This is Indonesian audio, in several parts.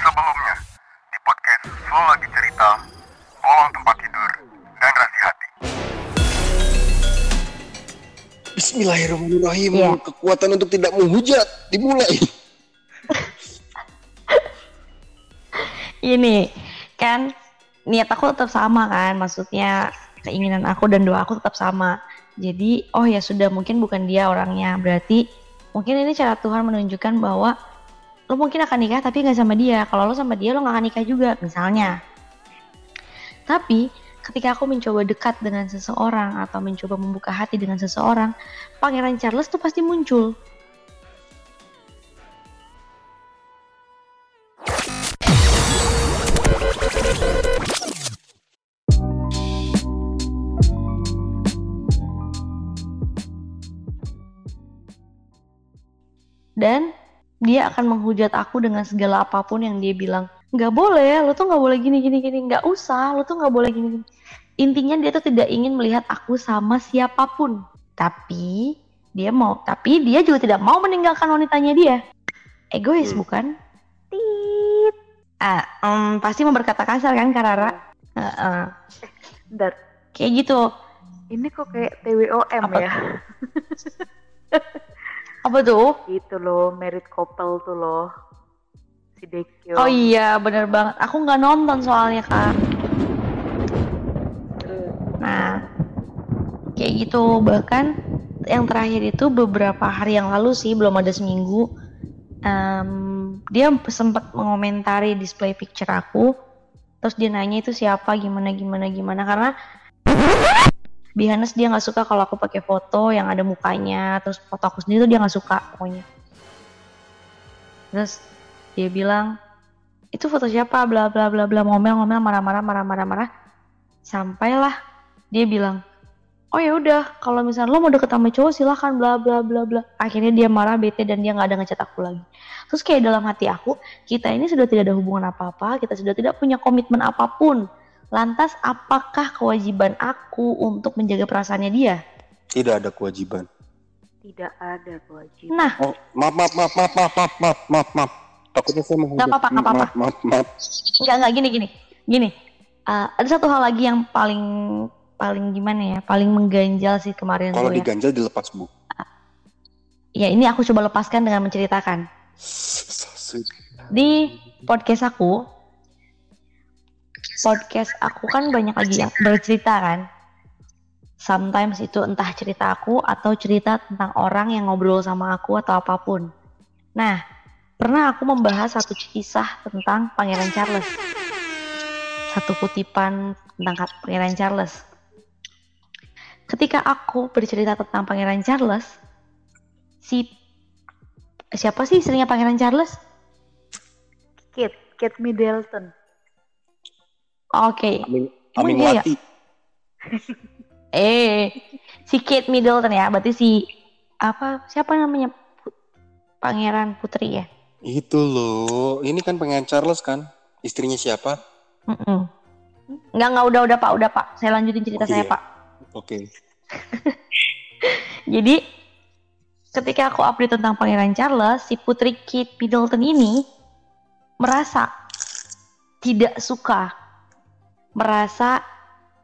Sebelumnya, di podcast Flo lagi cerita, bolong tempat tidur, dan rasih hati. Bismillahirrahmanirrahim, ya. Kekuatan untuk tidak menghujat, dimulai. Ini, kan niat aku tetap sama kan, maksudnya keinginan aku dan doa aku tetap sama. Jadi, oh ya sudah, mungkin bukan dia orangnya, berarti mungkin ini cara Tuhan menunjukkan bahwa lo mungkin akan nikah tapi gak sama dia. Kalau lo sama dia lo gak akan nikah juga misalnya. Tapi ketika aku mencoba dekat dengan seseorang atau mencoba membuka hati dengan seseorang, Pangeran Charles tuh pasti muncul. Dan dia akan menghujat aku dengan segala apapun yang dia bilang. Gak boleh, lo tuh gak boleh gini. Gak usah, lo tuh gak boleh gini. Intinya dia tuh tidak ingin melihat aku sama siapapun. Tapi dia juga tidak mau meninggalkan wanitanya dia. Egois bukan? Tiit. Pasti mau berkata kasar kan Karara? Kayak gitu. Ini kok kayak TWOM apa ya? Apa tuh? Itu loh, married couple tuh loh. Si Dekyo. Oh iya, bener banget. Aku nggak nonton soalnya, Kak. Nah, kayak gitu. Bahkan yang terakhir itu beberapa hari yang lalu sih, belum ada seminggu. Dia sempat mengomentari display picture aku. Terus dia nanya itu siapa, gimana. Karena Bihanes dia nggak suka kalau aku pakai foto yang ada mukanya, terus foto aku sendiri tuh dia nggak suka pokoknya. Terus dia bilang itu foto siapa, bla bla bla bla, ngomel marah-marah. Sampailah dia bilang, oh ya udah kalau misalnya lo mau deket sama cowok silahkan bla bla bla bla. Akhirnya dia marah, bete, dan dia nggak ada ngechat aku lagi. Terus kayak dalam hati aku, kita ini sudah tidak ada hubungan apa-apa, kita sudah tidak punya komitmen apapun. Lantas apakah kewajiban aku untuk menjaga perasaannya dia? Tidak ada kewajiban. Tidak ada kewajiban. Nah, oh, maaf. Takutnya saya menghujat. Enggak apa-apa. Gini. Ada satu hal lagi yang paling gimana ya? Paling mengganjal sih kemarin. Kalau diganjal ya. Dilepas, Bu. Ya, ini aku coba lepaskan dengan menceritakan. Di podcast aku kan banyak lagi yang bercerita kan. Sometimes itu entah cerita aku atau cerita tentang orang yang ngobrol sama aku atau apapun. Nah, pernah aku membahas satu kisah tentang Pangeran Charles. Satu kutipan tentang Pangeran Charles. Ketika aku bercerita tentang Pangeran Charles, siapa sih istrinya Pangeran Charles? Kate Middleton. Oke. Okay. Amin Wati. Ya? Si Kate Middleton ya, berarti siapa namanya? Pangeran Putri ya? Itu loh, ini kan Pangeran Charles kan? Istrinya siapa? Enggak, udah Pak. Saya lanjutin cerita saya, ya. Pak. Oke. Jadi, ketika aku update tentang Pangeran Charles, si Putri Kate Middleton ini merasa tidak suka. Merasa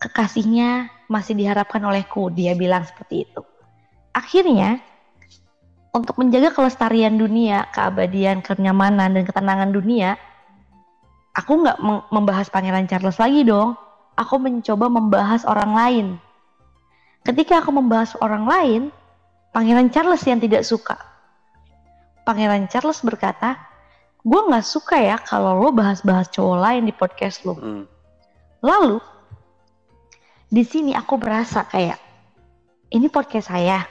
kekasihnya masih diharapkan olehku, dia bilang seperti itu. Akhirnya, untuk menjaga kelestarian dunia, keabadian, kenyamanan, dan ketenangan dunia, aku nggak membahas Pangeran Charles lagi dong. Aku mencoba membahas orang lain. Ketika aku membahas orang lain, Pangeran Charles yang tidak suka. Pangeran Charles berkata, gue nggak suka ya kalau lo bahas-bahas cowok lain di podcast lo. Lalu, di sini aku berasa kayak, ini podcast saya.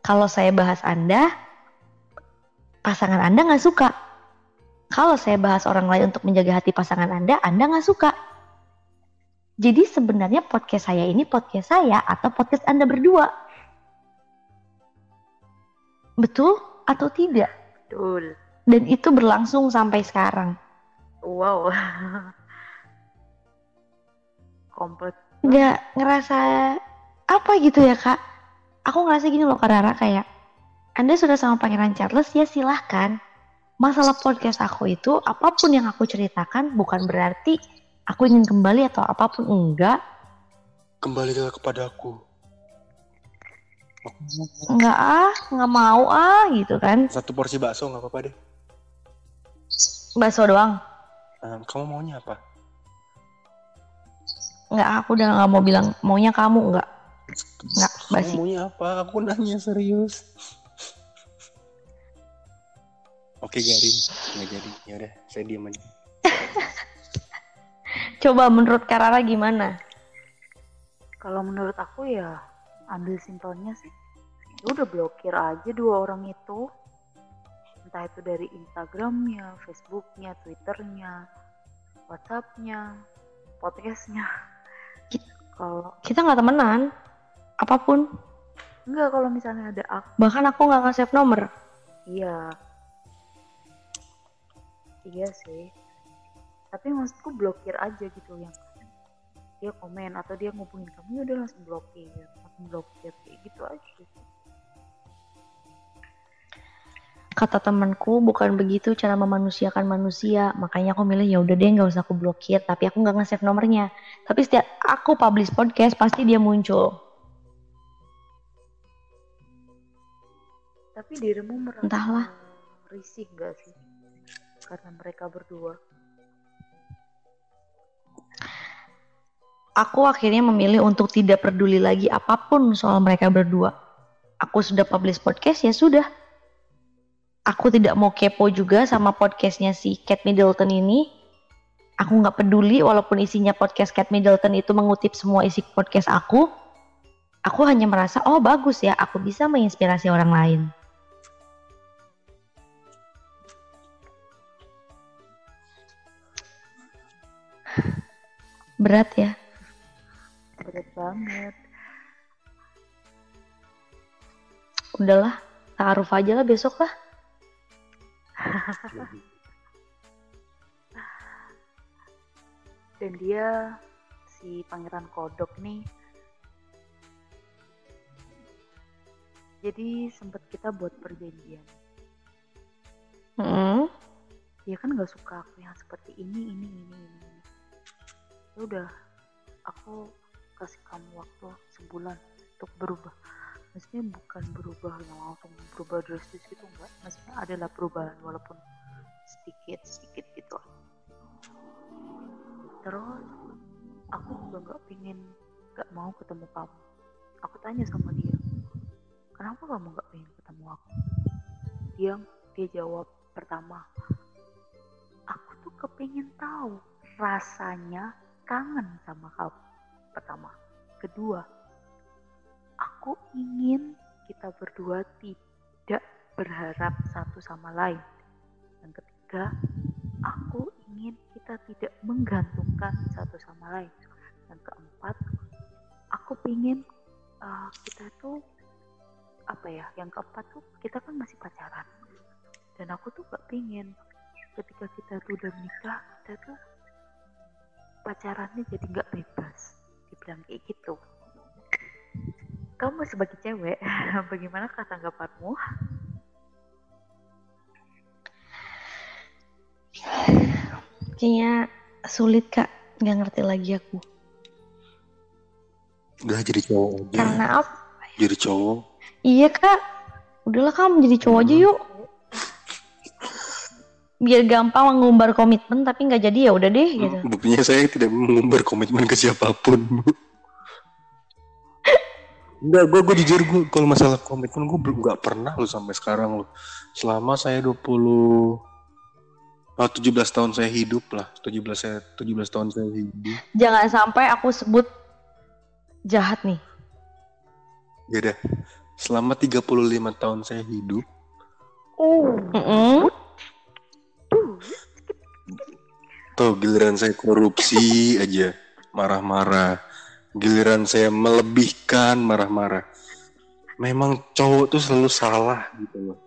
Kalau saya bahas Anda, pasangan Anda nggak suka. Kalau saya bahas orang lain untuk menjaga hati pasangan Anda nggak suka. Jadi sebenarnya podcast saya ini podcast saya atau podcast Anda berdua. Betul atau tidak? Betul. Dan itu berlangsung sampai sekarang. Wow. Komplit. Nggak ngerasa apa gitu ya Kak. Aku ngerasa gini loh Kak Rara, kayak Anda sudah sama Pangeran Charles ya silahkan. masalah podcast aku itu, apapun yang aku ceritakan bukan berarti aku ingin kembali atau apapun, enggak. Kembalilah kepada aku. Enggak ah, enggak mau ah gitu kan. Satu porsi bakso enggak apa-apa deh. Bakso doang. Kamu maunya apa? Enggak, aku udah enggak mau bilang maunya kamu, enggak. Enggak, basi. Maunya apa? Aku nanya serius. Oke, garing. Enggak jadi. Ya udah, saya diam aja. Coba menurut Karara gimana? Kalau menurut aku ya ambil simpelnya sih, udah blokir aja dua orang itu, entah itu dari Instagramnya, Facebooknya, Twitternya, WhatsAppnya, podcastnya. Kalau kita nggak temenan, apapun. Enggak, kalau misalnya ada aku. Bahkan aku nggak nge-save nomor. Iya, iya sih. Tapi maksudku blokir aja gitu yang. Dia komen atau dia ngubungin kamu, udah langsung blokir, kayak gitu aja. Kata temanku bukan begitu cara memanusiakan manusia, makanya aku milih ya udah deh nggak usah aku blokir, tapi aku nggak nge-save nomornya. Tapi setiap aku publish podcast pasti dia muncul. Tapi dirimu merasa entahlah risih nggak sih karena mereka berdua? Aku akhirnya memilih untuk tidak peduli lagi apapun soal mereka berdua. Aku sudah publish podcast, ya sudah. Aku tidak mau kepo juga sama podcastnya si Kate Middleton ini. Aku gak peduli walaupun isinya podcast Kate Middleton itu mengutip semua isi podcast aku. Aku hanya merasa, oh bagus ya, aku bisa menginspirasi orang lain. Berat ya? Berat banget. Udahlah, ta'aruf aja lah besok lah. Dan dia si Pangeran Kodok nih. Jadi sempet kita buat perjanjian. Mm-hmm. Dia kan nggak suka aku yang seperti ini. Ya udah, aku kasih kamu waktu sebulan untuk berubah. Maksudnya bukan berubah yang langsung berubah drastis gitu, enggak. Maksudnya adalah perubahan walaupun sedikit gitu. Terus aku juga nggak mau ketemu kamu. Aku tanya sama dia, kenapa kamu nggak pengen ketemu aku? Dia jawab pertama, aku tuh kepengen tahu rasanya kangen sama kamu. Pertama, kedua, aku ingin kita berdua tidak berharap satu sama lain. Dan ketiga, aku ingin kita tidak menggantungkan satu sama lain. Dan keempat, aku ingin kita tuh apa ya? Yang keempat tuh kita kan masih pacaran. Dan aku tuh gak pengen ketika kita tuh udah menikah, kita tuh pacarannya jadi gak bebas. Dibilang kayak gitu. Kamu sebagai cewek, bagaimana tanggapanmu? Kayaknya sulit kak, gak ngerti lagi aku. Udah jadi cowok aja. Karena apa? Jadi cowok. Iya kak, udahlah kamu jadi cowok aja yuk. Biar gampang mengumbar komitmen tapi nggak jadi ya udah deh gitu. Buktinya saya tidak mengumbar komitmen ke siapapun. Enggak, gue jujur, gue kalau masalah komitmen gue belum, nggak pernah lo sampai sekarang lo. Selama saya 17 tahun saya hidup lah, 17 tahun saya hidup. Jangan sampai aku sebut jahat nih. Ya udah, selama 35 tahun saya hidup. Oh. Tuh giliran saya korupsi aja marah-marah, giliran saya melebihkan marah-marah. Memang cowok tuh selalu salah gitu loh.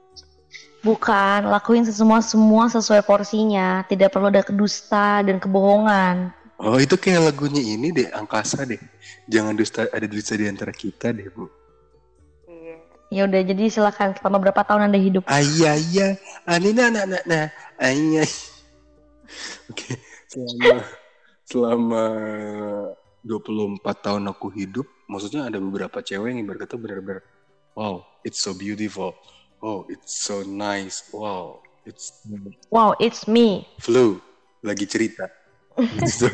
Bukan, lakuin semua sesuai porsinya, tidak perlu ada dusta dan kebohongan. Oh itu kayak lagunya ini deh, Angkasa deh. Jangan dusta, ada dusta di antara kita deh bu. Iya. Ya udah, jadi silakan, selama berapa tahun Anda hidup? Ayah, Anina, nah, ayah. Oke, selama 24 tahun aku hidup, maksudnya ada beberapa cewek yang berkata benar-benar, wow, it's so beautiful, oh, it's so nice, wow, it's me. Flo lagi cerita. Gitu.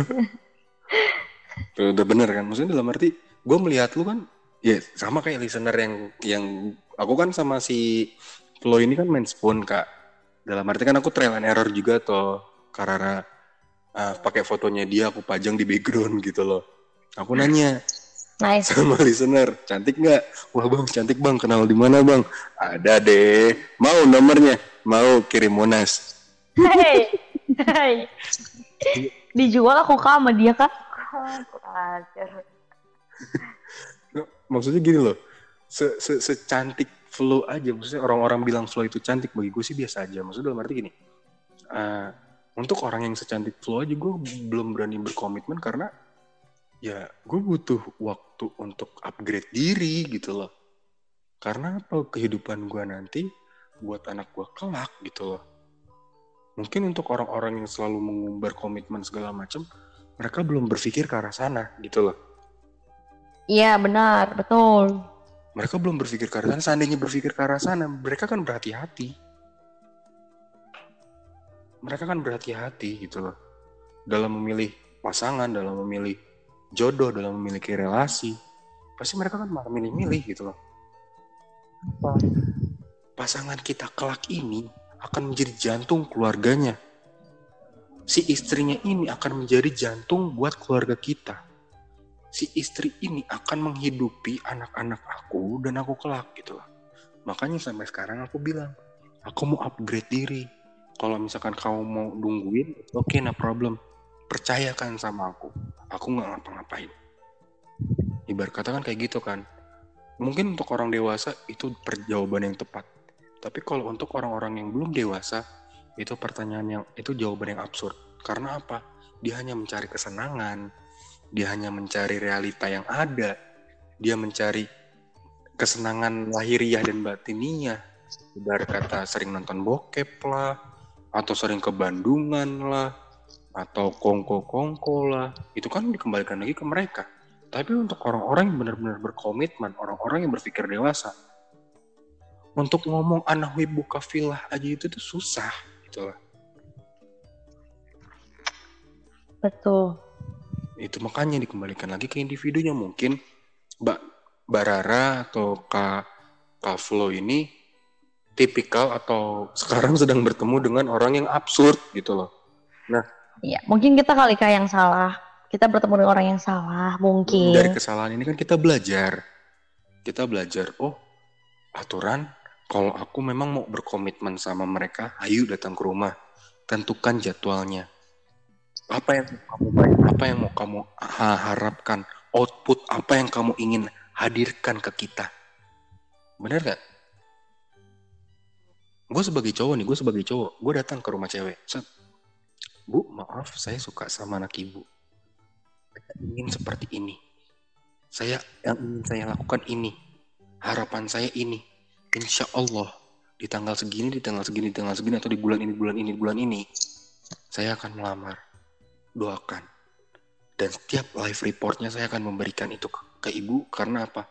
Udah bener kan, maksudnya dalam arti gue melihat lu kan, ya sama kayak listener yang aku kan sama si Flo ini kan main spoon kak, dalam arti kan aku trial and error juga toh, Karara pakai fotonya dia aku pajang di background gitu loh. Aku nanya nice. Sama listener, cantik nggak? Wah bang, cantik bang, kenal di mana bang? Ada deh, mau nomornya, mau kirim Monas. Hey. Dijual aku kak sama dia kak. Maksudnya gini loh, secantik Flo aja, maksudnya orang-orang bilang Flo itu cantik, bagi gue sih biasa aja. Maksudnya dalam arti gini, untuk orang yang secantik Flo aja gue belum berani berkomitmen karena ya gue butuh waktu untuk upgrade diri gitu loh. Karena apa, kehidupan gue nanti buat anak gue kelak gitu loh. Mungkin untuk orang-orang yang selalu mengumbar komitmen segala macam, mereka belum berpikir ke arah sana gitu loh. Iya benar, betul. Mereka belum berpikir ke arah sana. Seandainya berpikir ke arah sana, mereka kan berhati-hati gitu loh. Dalam memilih pasangan, dalam memilih jodoh, dalam memiliki relasi, pasti mereka kan malah milih-milih gitu loh. Pasangan kita kelak ini akan menjadi jantung keluarganya. Si istrinya ini akan menjadi jantung buat keluarga kita. Si istri ini akan menghidupi anak-anak aku dan aku kelak gitu lah. Makanya sampai sekarang aku bilang, aku mau upgrade diri. Kalau misalkan kamu mau nungguin, okay, no problem. Percayakan sama aku gak ngapa-ngapain. Ibarat kata kan kayak gitu kan. Mungkin untuk orang dewasa itu perjawaban yang tepat. Tapi kalau untuk orang-orang yang belum dewasa, itu pertanyaan yang, itu jawaban yang absurd. Karena apa? Dia hanya mencari kesenangan. Dia hanya mencari realita yang ada. Dia mencari kesenangan lahiriah dan batiniah. Ibarat kata sering nonton bokep lah, atau sering ke Bandungan lah, atau kongko-kongko lah. Itu kan dikembalikan lagi ke mereka. Tapi untuk orang-orang yang benar-benar berkomitmen, orang-orang yang berpikir dewasa, untuk ngomong anak wib buka villa aja itu tuh susah. Betul. Itu makanya dikembalikan lagi ke individunya. Mungkin Mbak Rara atau Kak Flo ini tipikal atau sekarang sedang bertemu dengan orang yang absurd gitu loh. Nah, ya, mungkin kita kali Kak yang salah. Kita bertemu dengan orang yang salah mungkin. Dari kesalahan ini kan kita belajar. Oh, aturan. Kalau aku memang mau berkomitmen sama mereka, ayo datang ke rumah, tentukan jadwalnya. Apa yang mau kamu harapkan, output apa yang kamu ingin hadirkan ke kita, bener nggak? Gue sebagai cowok, gue datang ke rumah cewek, Bu, maaf, saya suka sama anak ibu. Saya ingin seperti ini. Yang ingin saya lakukan ini, harapan saya ini. Insya Allah di tanggal segini atau di bulan ini saya akan melamar. Doakan. Dan setiap live reportnya saya akan memberikan itu ke ibu. Karena apa?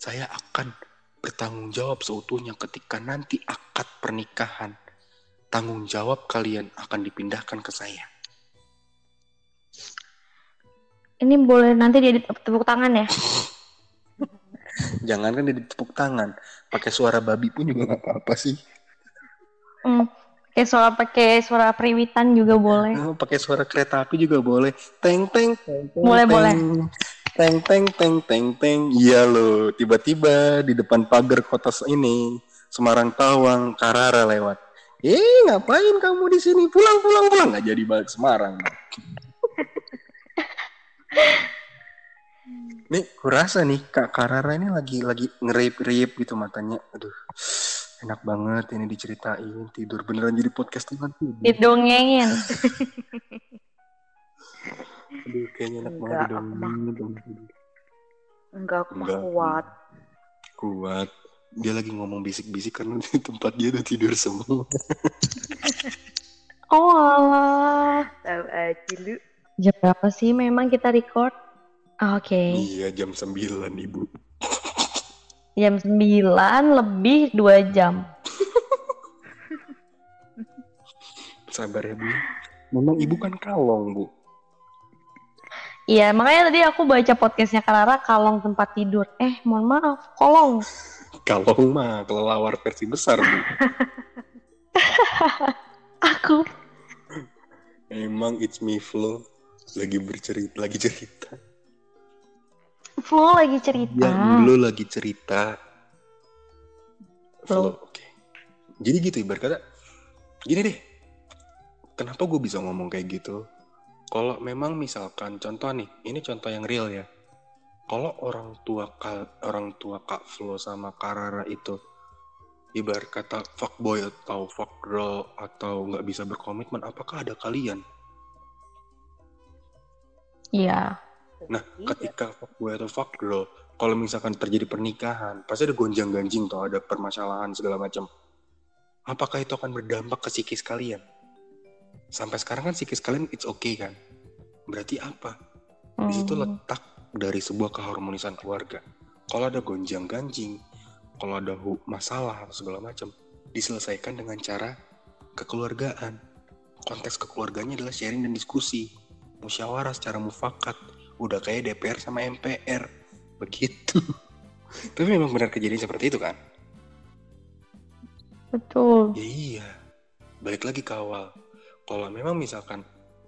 Saya akan bertanggung jawab seutuhnya ketika nanti akad pernikahan. Tanggung jawab kalian akan dipindahkan ke saya. Ini boleh nanti dia ditepuk tangan ya? Jangan kan ditepuk tangan, pakai suara babi pun juga nggak apa-apa sih. Pakai suara periwitan juga boleh. Pakai suara kereta api juga boleh. Teng teng teng. Boleh. Teng teng teng teng teng. Iya loh, tiba-tiba di depan pagar kota ini, Semarang Tawang, Karara lewat. Ngapain kamu di sini? Pulang. Nggak jadi balik Semarang. Nih, kurasa nih Kak Karara ini lagi ngerip-rip gitu matanya. Aduh, enak banget ini diceritain. Tidur beneran jadi podcast teman. Didongengin. Aduh, kayaknya enak banget didongengin. Enggak, aku kuat. dia lagi ngomong bisik-bisik karena di tempat dia udah tidur semua. Oh Allah. Tahu aja lu. Jam berapa sih memang kita record? Oh, oke. Okay. Iya jam 9 ibu. Jam 9 lebih 2 jam. Sabar ya bu. Memang ibu kan kalong bu. Iya makanya tadi aku baca podcastnya Karara kalong tempat tidur. Mohon maaf kolong. Kalong mah kelelawar versi besar bu. Aku. Emang it's me Flo lagi cerita. Flo lagi cerita. Flo, oke. Okay. Jadi gitu ibarat kata. Gini deh. Kenapa gue bisa ngomong kayak gitu? Kalau memang misalkan contoh nih, ini contoh yang real ya. Kalau orang tua Kak Flo sama Karara itu ibarat kata fuckboy atau fuck girl atau nggak bisa berkomitmen, apakah ada kalian? Iya. Nah, ketika fuckboy atau fuck girl, kalau misalkan terjadi pernikahan, pasti ada gonjang-ganjing atau ada permasalahan segala macam. Apakah itu akan berdampak ke psikis kalian? Sampai sekarang kan psikis kalian it's okay kan? Berarti apa? Di situ letak dari sebuah keharmonisan keluarga. Kalau ada gonjang-ganjing, kalau ada masalah atau segala macam, diselesaikan dengan cara kekeluargaan. Konteks kekeluarganya adalah sharing dan diskusi, musyawarah secara mufakat. Udah kayak DPR sama MPR begitu. Tapi memang benar kejadian seperti itu kan? Betul. Ya, iya. Balik lagi ke awal. Kalau memang misalkan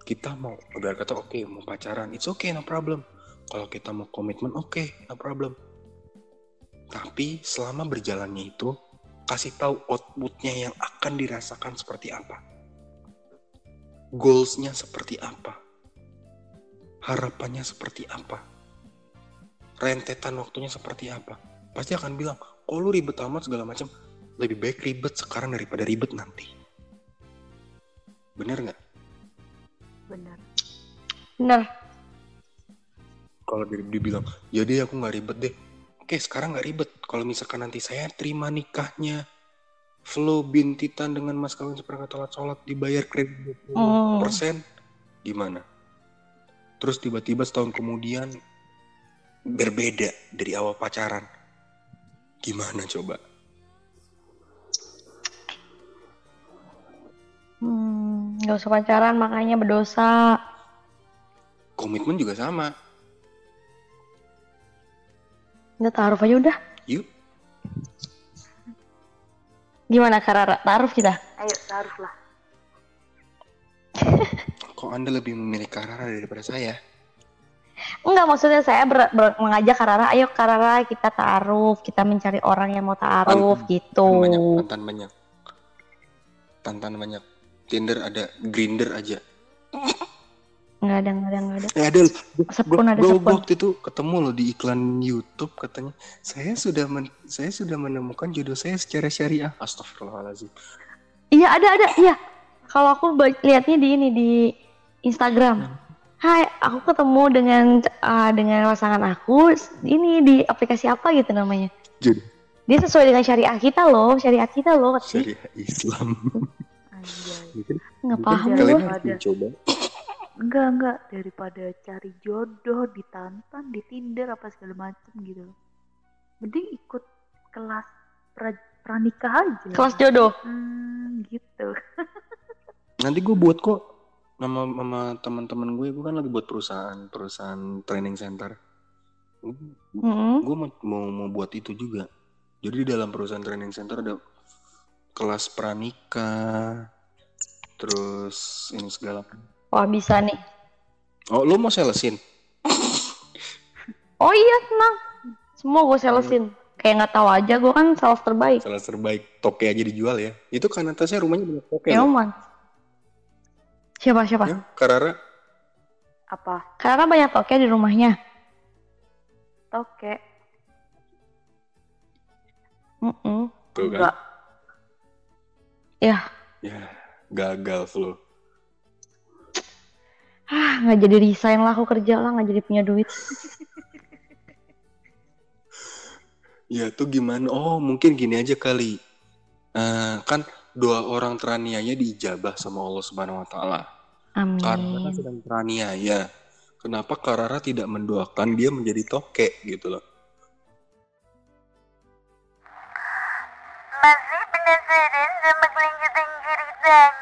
kita mau udah kata oke, mau pacaran, it's okay, no problem. Kalau kita mau komitmen, oke, no problem. Tapi selama berjalannya itu, kasih tahu outputnya yang akan dirasakan seperti apa. Goalsnya seperti apa. Harapannya seperti apa. Rentetan waktunya seperti apa. Pasti akan bilang, oh lu ribet amat segala macam. Lebih baik ribet sekarang daripada ribet nanti. Bener gak? Bener. Kalau dibilang, jadi aku gak ribet deh. Oke, sekarang gak ribet. Kalau misalkan nanti saya terima nikahnya Flo binti Tan dengan mas kawin seperangkat sholat dibayar kredit 20%, gimana? Terus tiba-tiba setahun kemudian berbeda dari awal pacaran. Gimana coba? Gak usah pacaran, makanya berdosa. Komitmen juga sama. Nggak, taaruf aja udah. Yuk. Gimana Karara? Taaruf kita? Ayo, taaruf lah. Kok Anda lebih memilih Karara daripada saya? Enggak, maksudnya saya mengajak Karara. Ayo Karara, kita taaruf. Kita mencari orang yang mau taaruf gitu. Tantan banyak. Tinder ada, Grinder aja. Nggak ada. Ya ada. Gue waktu itu ketemu loh di iklan YouTube katanya saya sudah menemukan jodoh saya secara syariah. Astagfirullahaladzim. Iya ada iya. Kalau aku lihatnya di Instagram. Hai, aku ketemu dengan pasangan aku ini di aplikasi apa gitu namanya. Jodoh. Dia sesuai dengan syariat kita loh. Syariah Islam. Anjay. Nggak paham gue. Coba. Enggak, daripada cari jodoh di Tantan, di Tinder, apa segala macam gitu. Mending ikut kelas pranikah aja. Kelas jodoh? Gitu. Nanti gue buat kok sama teman-teman gue kan lagi buat perusahaan training center. Gue mau buat itu juga. Jadi di dalam perusahaan training center ada kelas pranikah, terus ini segala. Wah bisa nih. Oh lu mau selesin? Oh iya senang. Semua gue selesin. Kayak nggak tahu aja, gue kan sales terbaik. Sales terbaik, toke aja dijual ya. Itu kan atasnya rumahnya banyak toke. Nyoman. Siapa? Ya, Karara. Apa? Karara banyak toke di rumahnya. Toke. Tuh kan? Enggak. Ya, gagal lu. Nggak jadi resign lah, aku kerja lah, nggak jadi punya duit. Ya tuh gimana? Oh mungkin gini aja kali. Kan doa orang teraniaya diijabah sama Allah Subhanahu Wa Taala. Amin. Karena sedang teraniaya. Kenapa Karara tidak mendoakan dia menjadi tokek gitu loh? Masih penasaran sama kelinci-kelinci kita?